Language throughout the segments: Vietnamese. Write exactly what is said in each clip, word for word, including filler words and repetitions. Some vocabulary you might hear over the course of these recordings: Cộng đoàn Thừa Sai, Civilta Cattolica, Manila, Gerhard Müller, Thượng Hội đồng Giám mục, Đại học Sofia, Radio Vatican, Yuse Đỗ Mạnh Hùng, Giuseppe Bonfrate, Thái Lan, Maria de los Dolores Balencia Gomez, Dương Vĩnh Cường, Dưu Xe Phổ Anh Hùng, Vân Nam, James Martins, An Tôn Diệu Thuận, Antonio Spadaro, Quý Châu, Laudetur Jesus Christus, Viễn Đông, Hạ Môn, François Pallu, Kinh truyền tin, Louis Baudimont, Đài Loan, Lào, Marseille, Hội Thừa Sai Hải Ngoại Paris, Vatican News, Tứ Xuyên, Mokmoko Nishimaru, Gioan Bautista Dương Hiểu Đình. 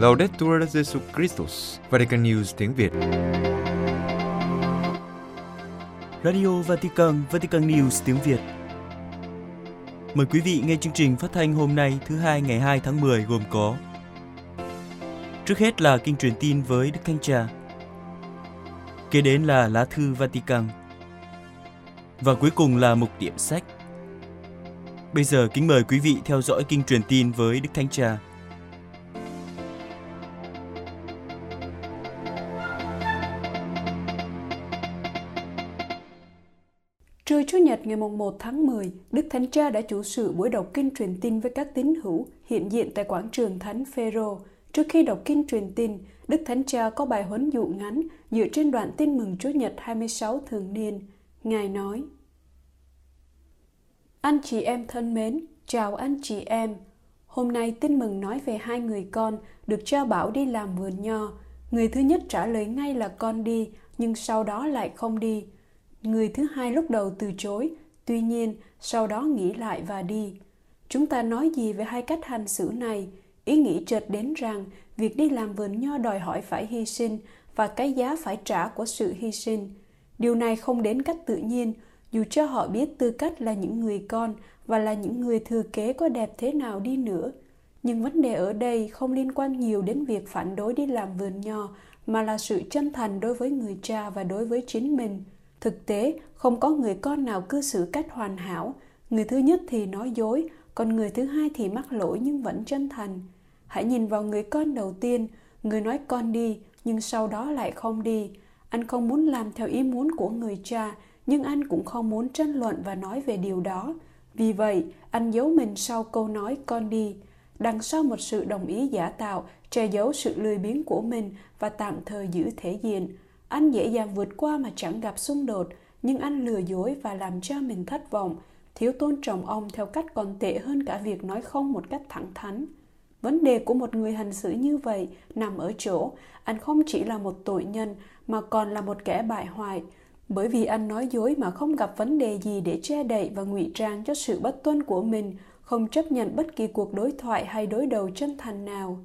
Laudetur Jesus Christus, Vatican News tiếng Việt. Radio Vatican, Vatican News tiếng Việt. Mời quý vị nghe chương trình phát thanh hôm nay thứ hai ngày hai tháng mười gồm có: trước hết là kinh truyền tin với Đức Thánh Cha, kế đến là lá thư Vatican và cuối cùng là mục điểm sách. Bây giờ kính mời quý vị theo dõi kinh truyền tin với Đức Thánh Cha. Trưa Chủ nhật ngày một tháng mười, Đức Thánh Cha đã chủ sự buổi đọc kinh truyền tin với các tín hữu hiện diện tại quảng trường Thánh Phê-rô. Trước khi đọc kinh truyền tin, Đức Thánh Cha có bài huấn dụ ngắn dựa trên đoạn tin mừng Chủ nhật hai mươi sáu thường niên. Ngài nói: Anh chị em thân mến, chào anh chị em. Hôm nay tin mừng nói về hai người con được cha bảo đi làm vườn nho. Người thứ nhất trả lời ngay là con đi, nhưng sau đó lại không đi. Người thứ hai lúc đầu từ chối, tuy nhiên sau đó nghĩ lại và đi. Chúng ta nói gì về hai cách hành xử này? Ý nghĩ chợt đến rằng việc đi làm vườn nho đòi hỏi phải hy sinh và cái giá phải trả của sự hy sinh. Điều này không đến cách tự nhiên, dù cho họ biết tư cách là những người con và là những người thừa kế có đẹp thế nào đi nữa. Nhưng vấn đề ở đây không liên quan nhiều đến việc phản đối đi làm vườn nho, mà là sự chân thành đối với người cha và đối với chính mình. Thực tế, không có người con nào cư xử cách hoàn hảo. Người thứ nhất thì nói dối, còn người thứ hai thì mắc lỗi nhưng vẫn chân thành. Hãy nhìn vào người con đầu tiên, người nói con đi, nhưng sau đó lại không đi. Anh không muốn làm theo ý muốn của người cha, nhưng anh cũng không muốn tranh luận và nói về điều đó. Vì vậy, anh giấu mình sau câu nói con đi. Đằng sau một sự đồng ý giả tạo, che giấu sự lười biếng của mình và tạm thời giữ thể diện. Anh dễ dàng vượt qua mà chẳng gặp xung đột, nhưng anh lừa dối và làm cha mình thất vọng, thiếu tôn trọng ông theo cách còn tệ hơn cả việc nói không một cách thẳng thắn. Vấn đề của một người hành xử như vậy nằm ở chỗ, anh không chỉ là một tội nhân mà còn là một kẻ bại hoại, bởi vì anh nói dối mà không gặp vấn đề gì để che đậy và ngụy trang cho sự bất tuân của mình, không chấp nhận bất kỳ cuộc đối thoại hay đối đầu chân thành nào.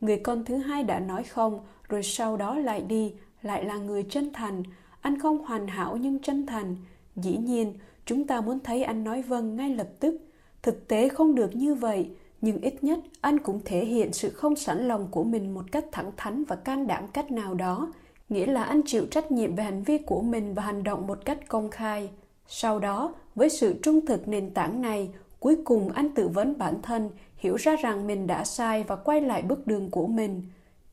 Người con thứ hai đã nói không, rồi sau đó lại đi, lại là người chân thành. Anh không hoàn hảo nhưng chân thành. Dĩ nhiên, chúng ta muốn thấy anh nói vâng ngay lập tức. Thực tế không được như vậy, nhưng ít nhất anh cũng thể hiện sự không sẵn lòng của mình một cách thẳng thắn và can đảm cách nào đó, nghĩa là anh chịu trách nhiệm về hành vi của mình và hành động một cách công khai. Sau đó, với sự trung thực nền tảng này, cuối cùng anh tự vấn bản thân, hiểu ra rằng mình đã sai và quay lại bước đường của mình.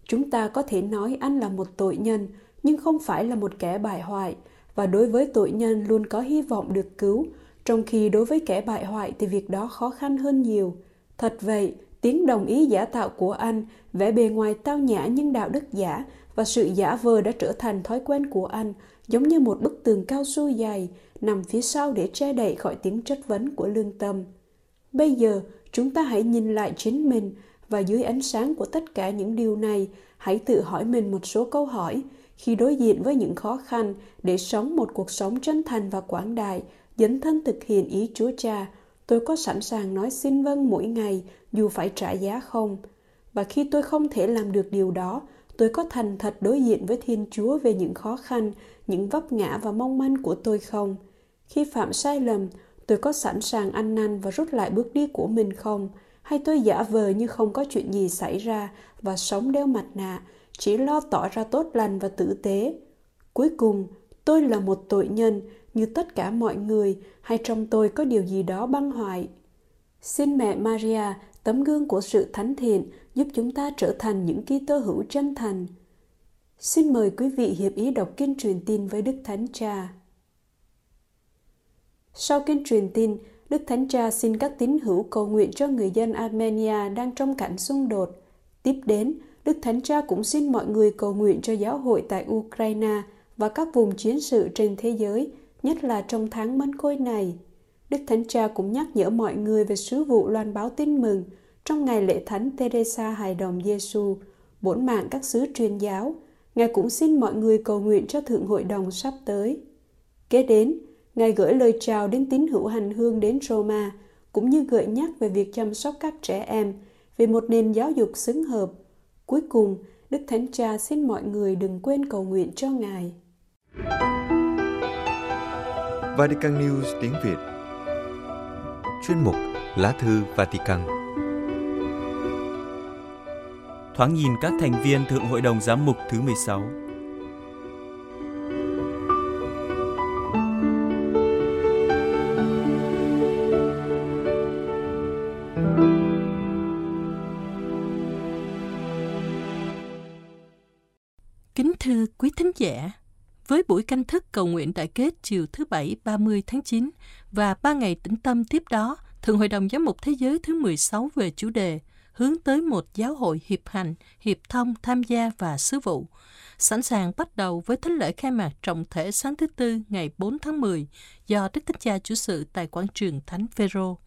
Chúng ta có thể nói anh là một tội nhân, nhưng không phải là một kẻ bại hoại, và đối với tội nhân luôn có hy vọng được cứu, trong khi đối với kẻ bại hoại thì việc đó khó khăn hơn nhiều. Thật vậy, tiếng đồng ý giả tạo của anh, vẻ bề ngoài tao nhã nhưng đạo đức giả, và sự giả vờ đã trở thành thói quen của anh, giống như một bức tường cao su dày, nằm phía sau để che đậy khỏi tiếng chất vấn của lương tâm. Bây giờ, chúng ta hãy nhìn lại chính mình, và dưới ánh sáng của tất cả những điều này, hãy tự hỏi mình một số câu hỏi. Khi đối diện với những khó khăn để sống một cuộc sống chân thành và quảng đại, dấn thân thực hiện ý Chúa Cha, tôi có sẵn sàng nói xin vâng mỗi ngày dù phải trả giá không? Và khi tôi không thể làm được điều đó, tôi có thành thật đối diện với Thiên Chúa về những khó khăn, những vấp ngã và mong manh của tôi không? Khi phạm sai lầm, tôi có sẵn sàng ăn năn và rút lại bước đi của mình không? Hay tôi giả vờ như không có chuyện gì xảy ra và sống đeo mặt nạ, chỉ lo tỏ ra tốt lành và tử tế? Cuối cùng, tôi là một tội nhân như tất cả mọi người, hay trong tôi có điều gì đó băng hoại? Xin mẹ Maria, tấm gương của sự thánh thiện, giúp chúng ta trở thành những Kitô hữu chân thành. Xin mời quý vị hiệp ý đọc kinh truyền tin với Đức Thánh Cha. Sau kinh truyền tin, Đức Thánh Cha xin các tín hữu cầu nguyện cho người dân Armenia đang trong cảnh xung đột. Tiếp đến, Đức Thánh Cha cũng xin mọi người cầu nguyện cho giáo hội tại Ukraine và các vùng chiến sự trên thế giới, nhất là trong tháng Mân Côi này. Đức Thánh Cha cũng nhắc nhở mọi người về sứ vụ loan báo tin mừng trong ngày lễ Thánh Teresa Hài Đồng Giêsu, bổn mạng các sứ truyền giáo. Ngài cũng xin mọi người cầu nguyện cho Thượng Hội đồng sắp tới. Kế đến, Ngài gửi lời chào đến tín hữu hành hương đến Roma, cũng như gợi nhắc về việc chăm sóc các trẻ em, về một nền giáo dục xứng hợp. Cuối cùng, Đức Thánh Cha xin mọi người đừng quên cầu nguyện cho Ngài. Vatican News tiếng Việt. Chuyên mục Lá thư Vatican. Thoáng nhìn các thành viên Thượng Hội đồng Giám mục thứ mười sáu. Kính thưa quý thính giả, với buổi canh thức cầu nguyện đại kết chiều thứ Bảy ba mươi tháng chín và ba ngày tĩnh tâm tiếp đó, Thượng Hội đồng Giám mục Thế giới thứ mười sáu về chủ đề hướng tới một giáo hội hiệp hành, hiệp thông, tham gia và sứ vụ, sẵn sàng bắt đầu với thánh lễ khai mạc trọng thể sáng thứ Tư ngày bốn tháng mười do Đức Thánh Cha chủ sự tại quảng trường Thánh Phê-rô.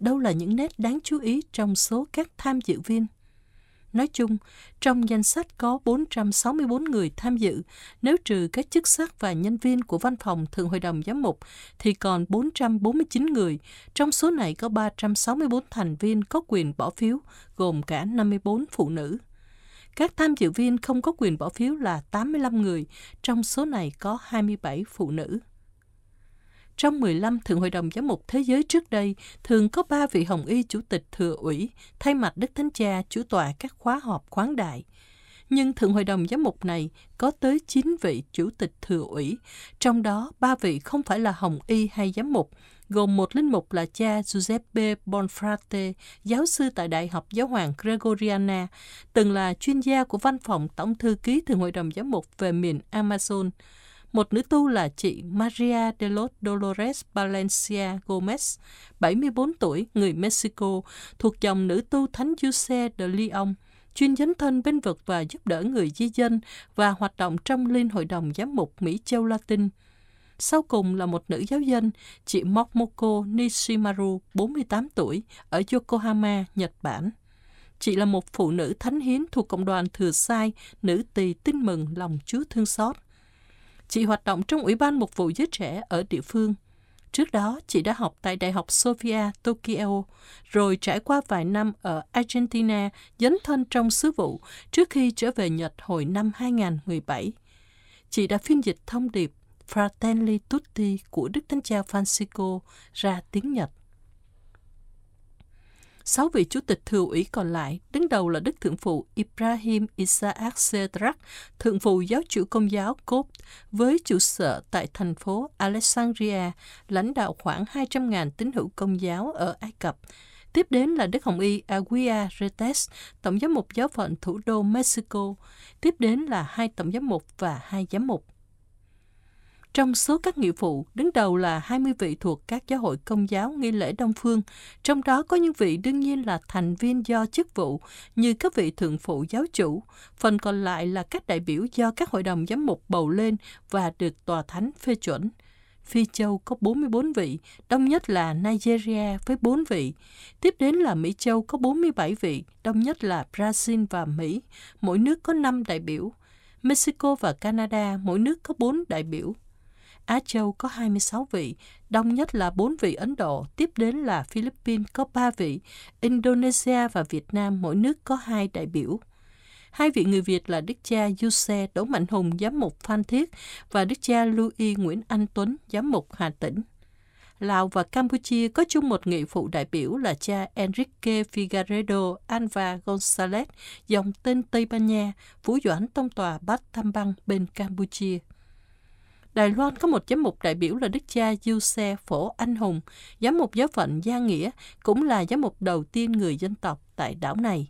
Đâu là những nét đáng chú ý trong số các tham dự viên? Nói chung, trong danh sách có bốn trăm sáu mươi bốn người tham dự, nếu trừ các chức sắc và nhân viên của Văn phòng Thượng Hội đồng Giám mục, thì còn bốn trăm bốn mươi chín người. Trong số này có ba trăm sáu mươi bốn thành viên có quyền bỏ phiếu, gồm cả năm mươi bốn phụ nữ. Các tham dự viên không có quyền bỏ phiếu là tám mươi lăm người, trong số này có hai mươi bảy phụ nữ. Trong mười lăm Thượng Hội đồng Giám mục Thế giới trước đây, thường có ba vị hồng y chủ tịch thừa ủy, thay mặt Đức Thánh Cha chủ tọa các khóa họp khoáng đại. Nhưng Thượng Hội đồng Giám mục này có tới chín vị chủ tịch thừa ủy, trong đó ba vị không phải là hồng y hay giám mục, gồm một linh mục là cha Giuseppe Bonfrate, giáo sư tại Đại học Giáo hoàng Gregoriana, từng là chuyên gia của Văn phòng Tổng thư ký Thượng Hội đồng Giám mục về miền Amazon. Một nữ tu là chị Maria de los Dolores Balencia Gomez, bảy mươi bốn tuổi, người Mexico, thuộc dòng nữ tu Thánh Yuse de Leon, chuyên dấn thân bên vực và giúp đỡ người di dân và hoạt động trong Liên Hội đồng Giám mục Mỹ Châu Latin. Sau cùng là một nữ giáo dân, chị Mokmoko Nishimaru, bốn mươi tám tuổi, ở Yokohama, Nhật Bản. Chị là một phụ nữ thánh hiến thuộc Cộng đoàn Thừa Sai, nữ tỳ tin mừng lòng Chúa thương xót. Chị hoạt động trong Ủy ban Mục vụ Giới Trẻ ở địa phương. Trước đó, chị đã học tại Đại học Sofia, Tokyo, rồi trải qua vài năm ở Argentina dấn thân trong sứ vụ trước khi trở về Nhật hồi năm hai không một bảy. Chị đã phiên dịch thông điệp Fratelli Tutti của Đức Thánh Cha Francisco ra tiếng Nhật. Sáu vị chủ tịch thừa ủy còn lại, đứng đầu là Đức Thượng phụ Ibrahim Isaac Sidrak, Thượng phụ giáo chủ Công giáo Cốp, với trụ sở tại thành phố Alexandria, lãnh đạo khoảng hai trăm nghìn tín hữu Công giáo ở Ai Cập. Tiếp đến là Đức Hồng y Aguiar Retes, Tổng giám mục giáo phận thủ đô Mexico. Tiếp đến là hai Tổng giám mục và hai giám mục. Trong số các nghĩa vụ, đứng đầu là hai mươi vị thuộc các giáo hội Công giáo nghi lễ Đông Phương, trong đó có những vị đương nhiên là thành viên do chức vụ, như các vị thượng phụ giáo chủ, phần còn lại là các đại biểu do các hội đồng giám mục bầu lên và được tòa thánh phê chuẩn. Phi Châu có bốn mươi bốn vị, đông nhất là Nigeria với bốn vị. Tiếp đến là Mỹ Châu có bốn mươi bảy vị, đông nhất là Brazil và Mỹ, mỗi nước có năm đại biểu. Mexico và Canada, mỗi nước có bốn đại biểu. Á Châu có hai mươi sáu vị, đông nhất là bốn vị Ấn Độ, tiếp đến là Philippines có ba vị, Indonesia và Việt Nam mỗi nước có hai đại biểu. Hai vị người Việt là Đức cha Yuse Đỗ Mạnh Hùng, giám mục Phan Thiết và Đức cha Louis Nguyễn Anh Tuấn, giám mục Hà Tĩnh. Lào và Campuchia có chung một nghị phụ đại biểu là cha Enrique Figaredo Alva González, dòng tên Tây Ban Nha, phủ doãn tông tòa Bát Tham Bang bên Campuchia. Đài Loan có một giám mục đại biểu là Đức cha Dưu Xe Phổ Anh Hùng, giám mục giáo phận Gia Nghĩa, cũng là giám mục đầu tiên người dân tộc tại đảo này.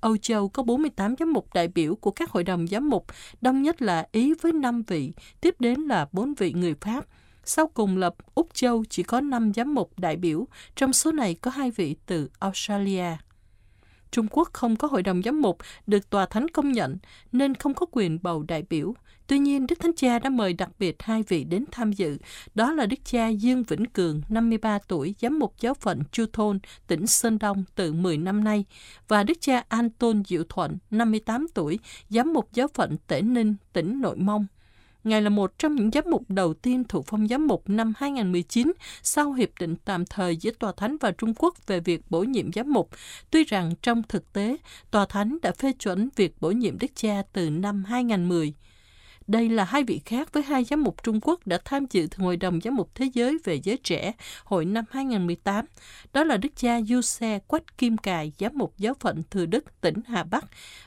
Âu Châu có bốn mươi tám giám mục đại biểu của các hội đồng giám mục, đông nhất là Ý với năm vị, tiếp đến là bốn vị người Pháp. Sau cùng là Úc Châu chỉ có năm giám mục đại biểu, trong số này có hai vị từ Australia. Trung Quốc không có hội đồng giám mục được tòa thánh công nhận nên không có quyền bầu đại biểu. Tuy nhiên, Đức Thánh Cha đã mời đặc biệt hai vị đến tham dự, đó là Đức Cha Dương Vĩnh Cường, năm mươi ba tuổi, giám mục giáo phận Chu Thôn, tỉnh Sơn Đông từ mười năm nay, và Đức Cha An Tôn Diệu Thuận, năm mươi tám tuổi, giám mục giáo phận Tể Ninh, tỉnh Nội Mông. Ngài là một trong những giám mục đầu tiên thụ phong giám mục năm hai không một chín sau hiệp định tạm thời giữa Tòa Thánh và Trung Quốc về việc bổ nhiệm giám mục. Tuy rằng trong thực tế, Tòa Thánh đã phê chuẩn việc bổ nhiệm Đức Cha từ năm hai không một không. Đây là hai vị khác với hai giám mục Trung Quốc đã tham dự Thượng Hội đồng Giám mục Thế giới về giới trẻ hồi năm hai không một tám. Đó là Đức Cha Giuse Quách Kim Cài, giám mục giáo phận Thừa Đức, tỉnh Hà Bắc,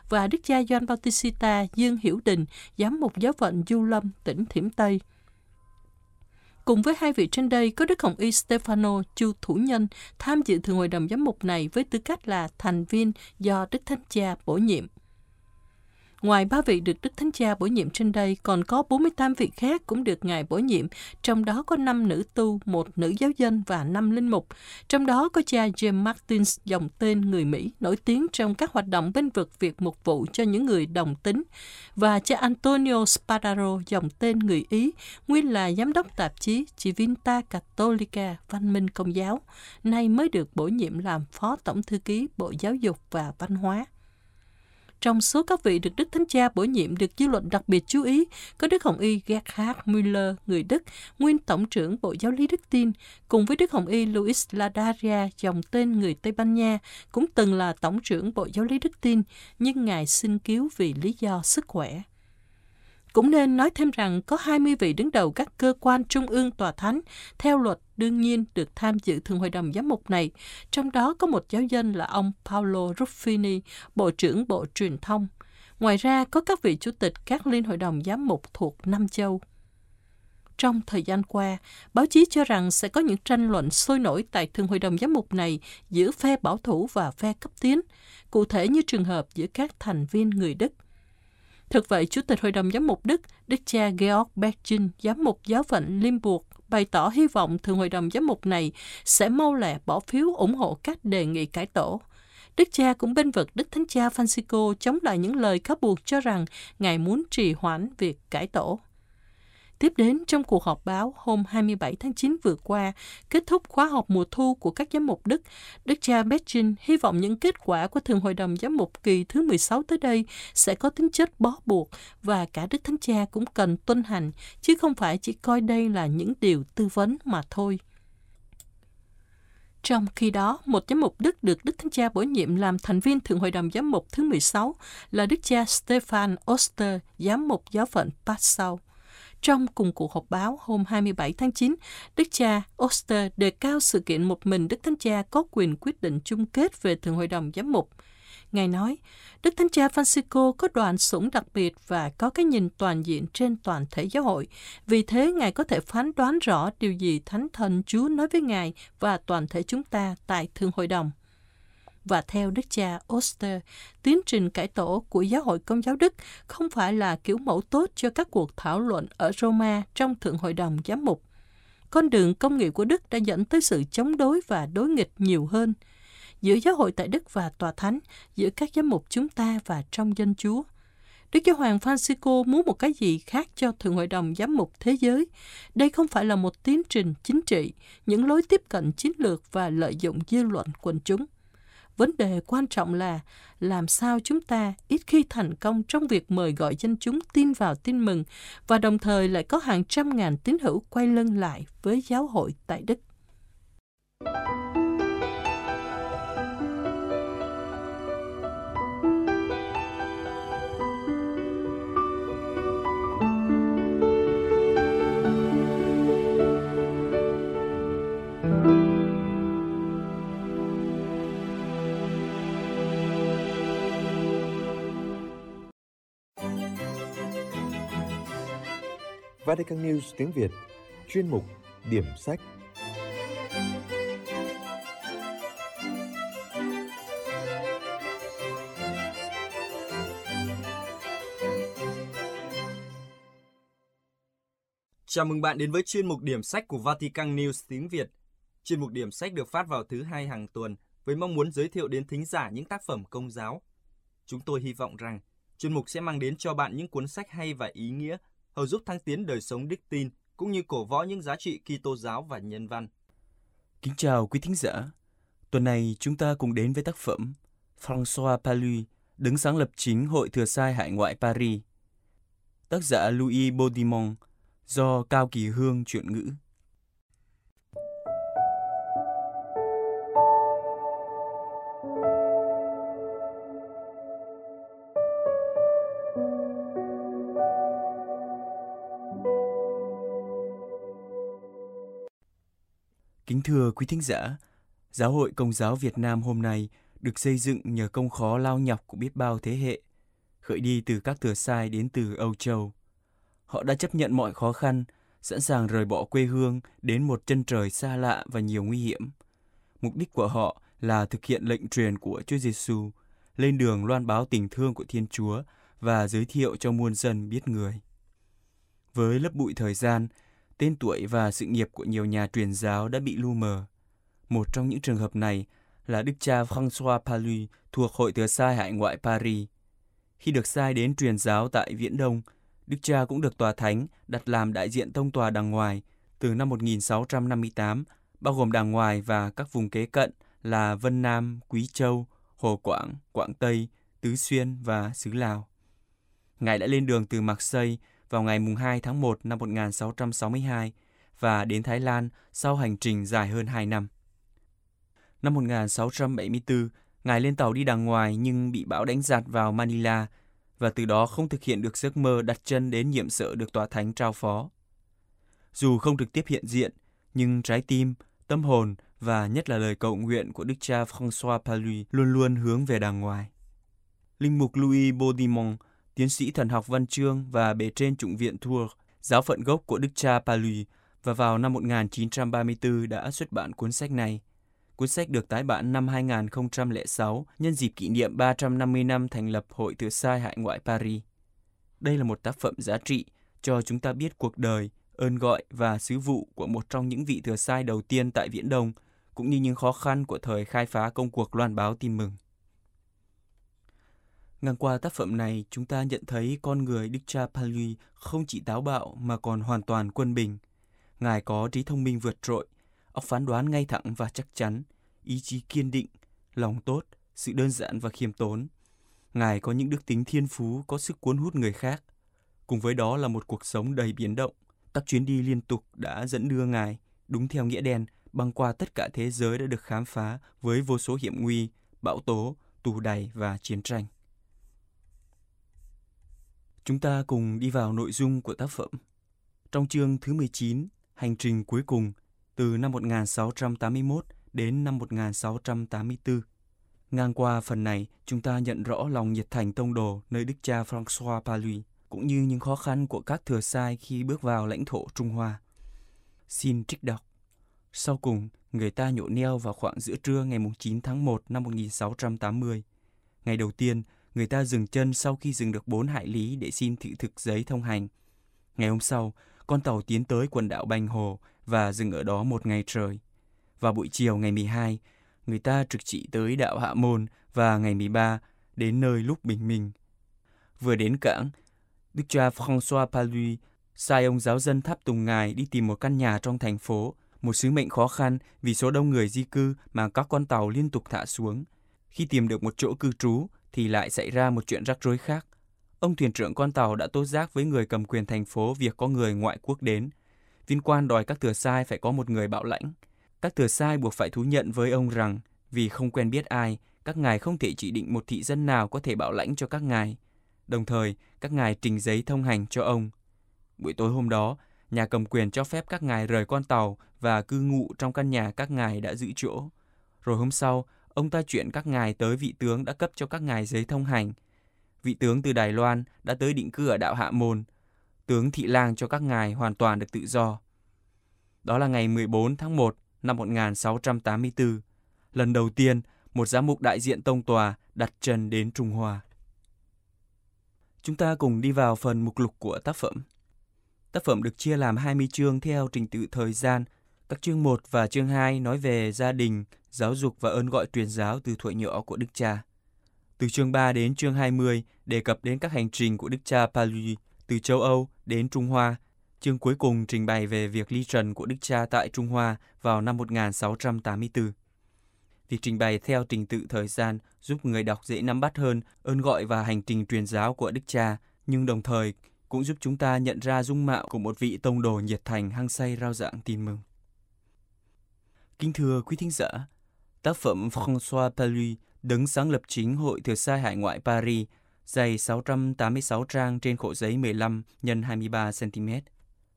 và Đức Cha Gioan Bautista Dương Hiểu Đình, giám mục giáo phận Du Lâm, tỉnh Thiểm Tây. Cùng với hai vị trên đây có Đức Hồng Y Stefano Chu Thủ Nhân tham dự Thượng Hội đồng Giám mục này với tư cách là thành viên do Đức Thánh Cha bổ nhiệm. Ngoài ba vị được Đức Thánh Cha bổ nhiệm trên đây, còn có bốn mươi tám vị khác cũng được Ngài bổ nhiệm, trong đó có năm nữ tu, một nữ giáo dân và năm linh mục. Trong đó có cha James Martins, dòng tên người Mỹ, nổi tiếng trong các hoạt động bên vực việc mục vụ cho những người đồng tính, và cha Antonio Spadaro, dòng tên người Ý, nguyên là giám đốc tạp chí Civilta Cattolica, Văn minh Công giáo, nay mới được bổ nhiệm làm Phó Tổng Thư ký Bộ Giáo dục và Văn hóa. Trong số các vị được Đức Thánh Cha bổ nhiệm được dư luận đặc biệt chú ý có Đức Hồng Y Gerhard Müller, người Đức, nguyên Tổng trưởng Bộ Giáo lý Đức Tin, cùng với Đức Hồng Y Luis Ladaria, dòng tên người Tây Ban Nha, cũng từng là Tổng trưởng Bộ Giáo lý Đức Tin, nhưng Ngài xin cứu vì lý do sức khỏe. Cũng nên nói thêm rằng có hai mươi vị đứng đầu các cơ quan trung ương Tòa Thánh, theo luật đương nhiên được tham dự Thượng Hội đồng Giám mục này, trong đó có một giáo dân là ông Paolo Ruffini, Bộ trưởng Bộ Truyền thông. Ngoài ra có các vị chủ tịch các Liên Hội đồng Giám mục thuộc năm châu. Trong thời gian qua, báo chí cho rằng sẽ có những tranh luận sôi nổi tại Thượng Hội đồng Giám mục này giữa phe bảo thủ và phe cấp tiến, cụ thể như trường hợp giữa các thành viên người Đức. Thực vậy, Chủ tịch Hội đồng Giám mục Đức, Đức cha Georg Bergin, giám mục giáo phận Limburg, bày tỏ hy vọng Thượng Hội đồng Giám mục này sẽ mau lẹ bỏ phiếu ủng hộ các đề nghị cải tổ. Đức cha cũng bênh vực Đức Thánh Cha Francisco chống lại những lời cáo buộc cho rằng Ngài muốn trì hoãn việc cải tổ. Tiếp đến, trong cuộc họp báo hôm hai mươi bảy tháng chín vừa qua, kết thúc khóa họp mùa thu của các giám mục Đức, Đức cha Bergin hy vọng những kết quả của Thượng Hội đồng Giám mục kỳ thứ mười sáu tới đây sẽ có tính chất bó buộc và cả Đức Thánh Cha cũng cần tuân hành, chứ không phải chỉ coi đây là những điều tư vấn mà thôi. Trong khi đó, một giám mục Đức được Đức Thánh Cha bổ nhiệm làm thành viên Thượng Hội đồng Giám mục thứ mười sáu là Đức cha Stefan Oster, giám mục giáo phận Passau. Trong cùng cuộc họp báo hôm hai mươi bảy tháng chín, Đức cha Oster đề cao sự kiện một mình Đức Thánh Cha có quyền quyết định chung kết về Thượng Hội đồng Giám mục. Ngài nói, Đức Thánh Cha Francisco có đoàn sủng đặc biệt và có cái nhìn toàn diện trên toàn thể giáo hội. Vì thế, Ngài có thể phán đoán rõ điều gì Thánh Thần Chúa nói với Ngài và toàn thể chúng ta tại Thượng Hội đồng. Và theo Đức cha Oster, tiến trình cải tổ của Giáo hội Công giáo Đức không phải là kiểu mẫu tốt cho các cuộc thảo luận ở Roma trong Thượng Hội đồng Giám mục. Con đường công nghiệp của Đức đã dẫn tới sự chống đối và đối nghịch nhiều hơn. Giữa giáo hội tại Đức và Tòa Thánh, giữa các giám mục chúng ta và trong dân Chúa. Đức Giáo hoàng Francisco muốn một cái gì khác cho Thượng Hội đồng Giám mục Thế giới. Đây không phải là một tiến trình chính trị, những lối tiếp cận chiến lược và lợi dụng dư luận quần chúng. Vấn đề quan trọng là làm sao chúng ta ít khi thành công trong việc mời gọi dân chúng tin vào tin mừng và đồng thời lại có hàng trăm ngàn tín hữu quay lưng lại với giáo hội tại Đức. Vatican News tiếng Việt, chuyên mục Điểm sách. Chào mừng bạn đến với chuyên mục Điểm sách của Vatican News tiếng Việt. Chuyên mục Điểm sách được phát vào thứ hai hàng tuần với mong muốn giới thiệu đến thính giả những tác phẩm công giáo. Chúng tôi hy vọng rằng chuyên mục sẽ mang đến cho bạn những cuốn sách hay và ý nghĩa, hầu giúp thăng tiến đời sống đức tin, cũng như cổ võ những giá trị Kitô giáo và nhân văn. Kính chào quý thính giả. Tuần này chúng ta cùng đến với tác phẩm François Pallu, đứng sáng lập chính Hội Thừa Sai Hải Ngoại Paris. tác giả Louis Baudimont do Cao Kỳ Hương chuyển ngữ. Kính thưa quý thính giả, Giáo hội Công giáo Việt Nam hôm nay được xây dựng nhờ công khó lao nhọc của biết bao thế hệ, khởi đi từ các thừa sai đến từ Âu Châu. Họ đã chấp nhận mọi khó khăn, sẵn sàng rời bỏ quê hương đến một chân trời xa lạ và nhiều nguy hiểm. Mục đích của họ là thực hiện lệnh truyền của Chúa Giêsu, lên đường loan báo tình thương của Thiên Chúa và giới thiệu cho muôn dân biết Người. Với lớp bụi thời gian, tên tuổi và sự nghiệp của nhiều nhà truyền giáo đã bị lu mờ. Một trong những trường hợp này là Đức cha François Pallu thuộc Hội Thừa Sai Hải Ngoại Paris. Khi được sai đến truyền giáo tại Viễn Đông, Đức cha cũng được Tòa Thánh đặt làm đại diện tông tòa đàng ngoài từ năm một nghìn sáu trăm năm mươi tám, bao gồm đàng ngoài và các vùng kế cận là Vân Nam, Quý Châu, Hồ Quảng, Quảng Tây, Tứ Xuyên và xứ Lào. Ngài đã lên đường từ Marseille vào ngày hai tháng một năm một nghìn sáu trăm sáu mươi hai và đến Thái Lan sau hành trình dài hơn hai năm. Năm một nghìn sáu trăm bảy mươi tư, Ngài lên tàu đi đàng ngoài nhưng bị bão đánh dạt vào Manila và từ đó không thực hiện được giấc mơ đặt chân đến nhiệm sở được Tòa Thánh trao phó. Dù không trực tiếp hiện diện, nhưng trái tim, tâm hồn và nhất là lời cầu nguyện của Đức cha François Pallu luôn luôn hướng về đàng ngoài. Linh mục Louis Baudimont, tiến sĩ thần học văn chương và bề trên chủng viện Tours, giáo phận gốc của Đức cha Pallu, và vào năm một nghìn chín trăm ba mươi tư đã xuất bản cuốn sách này. Cuốn sách được tái bản năm hai nghìn không trăm lẻ sáu nhân dịp kỷ niệm ba trăm năm mươi năm thành lập Hội Thừa Sai Hải Ngoại Paris. Đây là một tác phẩm giá trị cho chúng ta biết cuộc đời, ơn gọi và sứ vụ của một trong những vị thừa sai đầu tiên tại Viễn Đông, cũng như những khó khăn của thời khai phá công cuộc loan báo tin mừng. Ngang qua tác phẩm này, chúng ta nhận thấy con người Đức cha Pallu không chỉ táo bạo mà còn hoàn toàn quân bình. Ngài có trí thông minh vượt trội, óc phán đoán ngay thẳng và chắc chắn, ý chí kiên định, lòng tốt, sự đơn giản và khiêm tốn. Ngài có những đức tính thiên phú có sức cuốn hút người khác. Cùng với đó là một cuộc sống đầy biến động. Các chuyến đi liên tục đã dẫn đưa Ngài, đúng theo nghĩa đen, băng qua tất cả thế giới đã được khám phá với vô số hiểm nguy, bão tố, tù đày và chiến tranh. Chúng ta cùng đi vào nội dung của tác phẩm. Trong chương thứ mười chín, hành trình cuối cùng, từ năm một nghìn sáu trăm tám mươi mốt đến năm một nghìn sáu trăm tám mươi tư. Ngang qua phần này, chúng ta nhận rõ lòng nhiệt thành tông đồ nơi Đức cha François Pallu, cũng như những khó khăn của các thừa sai khi bước vào lãnh thổ Trung Hoa. Xin trích đọc. Sau cùng, người ta nhổ neo vào khoảng giữa trưa ngày chín tháng một năm một nghìn sáu trăm tám mươi. Ngày đầu tiên, người ta dừng chân sau khi dừng được bốn hải lý để xin thị thực giấy thông hành. Ngày hôm sau, con tàu tiến tới quần đảo Bành Hồ và dừng ở đó một ngày trời. Vào buổi chiều ngày mười hai, người ta trực chỉ tới đảo Hạ Môn và ngày mười ba đến nơi lúc bình minh. Vừa đến cảng, Đức cha François Pallu sai ông giáo dân tháp tùng Ngài đi tìm một căn nhà trong thành phố, một sứ mệnh khó khăn vì số đông người di cư mà các con tàu liên tục thả xuống. Khi tìm được một chỗ cư trú thì lại xảy ra một chuyện rắc rối khác. Ông thuyền trưởng con tàu đã tố giác với người cầm quyền thành phố việc có người ngoại quốc đến. Viên quan đòi các thừa sai phải có một người bảo lãnh. Các thừa sai buộc phải thú nhận với ông rằng vì không quen biết ai, các ngài không thể chỉ định một thị dân nào có thể bảo lãnh cho các ngài. Đồng thời, các ngài trình giấy thông hành cho ông. Buổi tối hôm đó, nhà cầm quyền cho phép các ngài rời con tàu và cư ngụ trong căn nhà các ngài đã giữ chỗ. Rồi hôm sau, ông ta chuyển các ngài tới vị tướng đã cấp cho các ngài giấy thông hành. Vị tướng từ Đài Loan đã tới định cư ở đảo Hạ Môn. Tướng thị lang cho các ngài hoàn toàn được tự do. Đó là ngày mười bốn tháng một năm một nghìn sáu trăm tám mươi tư. Lần đầu tiên, một giám mục đại diện tông tòa đặt chân đến Trung Hoa. Chúng ta cùng đi vào phần mục lục của tác phẩm. Tác phẩm được chia làm hai mươi chương theo trình tự thời gian. Các chương một và chương hai nói về gia đình, giáo dục và ơn gọi truyền giáo từ thuở nhỏ của Đức cha. Từ chương ba đến chương hai mươi đề cập đến các hành trình của Đức cha Pallu từ châu Âu đến Trung Hoa. Chương cuối cùng trình bày về việc ly trần của Đức cha tại Trung Hoa vào năm một nghìn sáu trăm tám mươi tư. Việc trình bày theo trình tự thời gian giúp người đọc dễ nắm bắt hơn ơn gọi và hành trình truyền giáo của Đức cha, nhưng đồng thời cũng giúp chúng ta nhận ra dung mạo của một vị tông đồ nhiệt thành hăng say rao giảng tin mừng. Kính thưa quý thính giả, tác phẩm François Pallu, đấng sáng lập chính Hội Thừa Sai Hải Ngoại Paris, dày sáu trăm tám mươi sáu trang trên khổ giấy mười lăm nhân hai mươi ba xăng-ti-mét.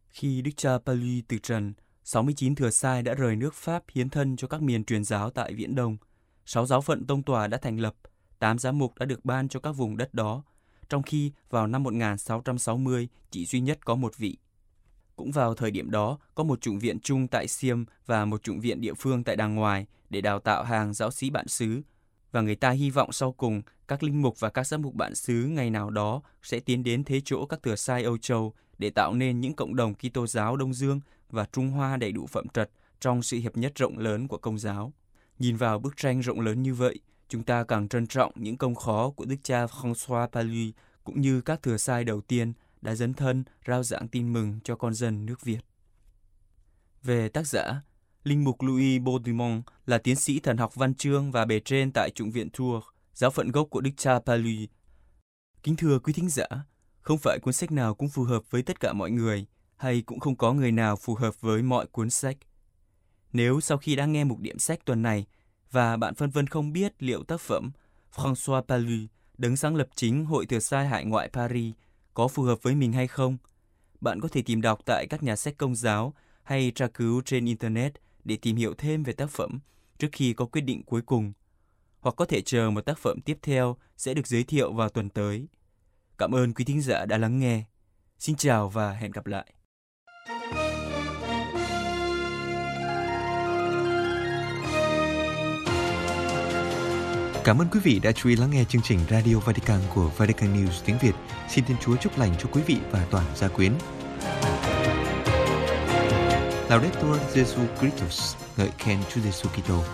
Khi Đức cha Pallu từ trần, sáu mươi chín thừa sai đã rời nước Pháp hiến thân cho các miền truyền giáo tại Viễn Đông. Sáu giáo phận tông tòa đã thành lập, tám giám mục đã được ban cho các vùng đất đó, trong khi vào năm một nghìn sáu trăm sáu mươi chỉ duy nhất có một vị. Cũng vào thời điểm đó, có một chủng viện chung tại Siem và một chủng viện địa phương tại Đàng Ngoài để đào tạo hàng giáo sĩ bản xứ, và người ta hy vọng sau cùng các linh mục và các giám mục bản xứ ngày nào đó sẽ tiến đến thế chỗ các thừa sai Âu Châu để tạo nên những cộng đồng Kitô giáo Đông Dương và Trung Hoa đầy đủ phẩm trật trong sự hiệp nhất rộng lớn của Công giáo. Nhìn vào bức tranh rộng lớn như vậy, chúng ta càng trân trọng những công khó của Đức cha François Pallu cũng như các thừa sai đầu tiên đã dấn thân rao giảng tin mừng cho con dân nước Việt. Về tác giả, linh mục Louis Baudimont là tiến sĩ thần học văn chương và bề trên tại chủng viện Tours, giáo phận gốc của Đức cha Pallu. Kính thưa quý thính giả, không phải cuốn sách nào cũng phù hợp với tất cả mọi người, hay cũng không có người nào phù hợp với mọi cuốn sách. Nếu sau khi đã nghe mục điểm sách tuần này và bạn phân vân không biết liệu tác phẩm François Pallu, đấng sáng lập chính Hội Thừa Sai Hải Ngoại Paris có phù hợp với mình hay không, bạn có thể tìm đọc tại các nhà sách Công giáo hay tra cứu trên Internet để tìm hiểu thêm về tác phẩm trước khi có quyết định cuối cùng, hoặc có thể chờ một tác phẩm tiếp theo sẽ được giới thiệu vào tuần tới. Cảm ơn quý thính giả đã lắng nghe. Xin chào và hẹn gặp lại. Cảm ơn quý vị đã chú ý lắng nghe chương trình Radio Vatican của Vatican News tiếng Việt. Xin Thiên Chúa chúc lành cho quý vị và toàn gia quyến. Laudetur Jesus Christus, ngợi khen Chúa Giêsu Kitô.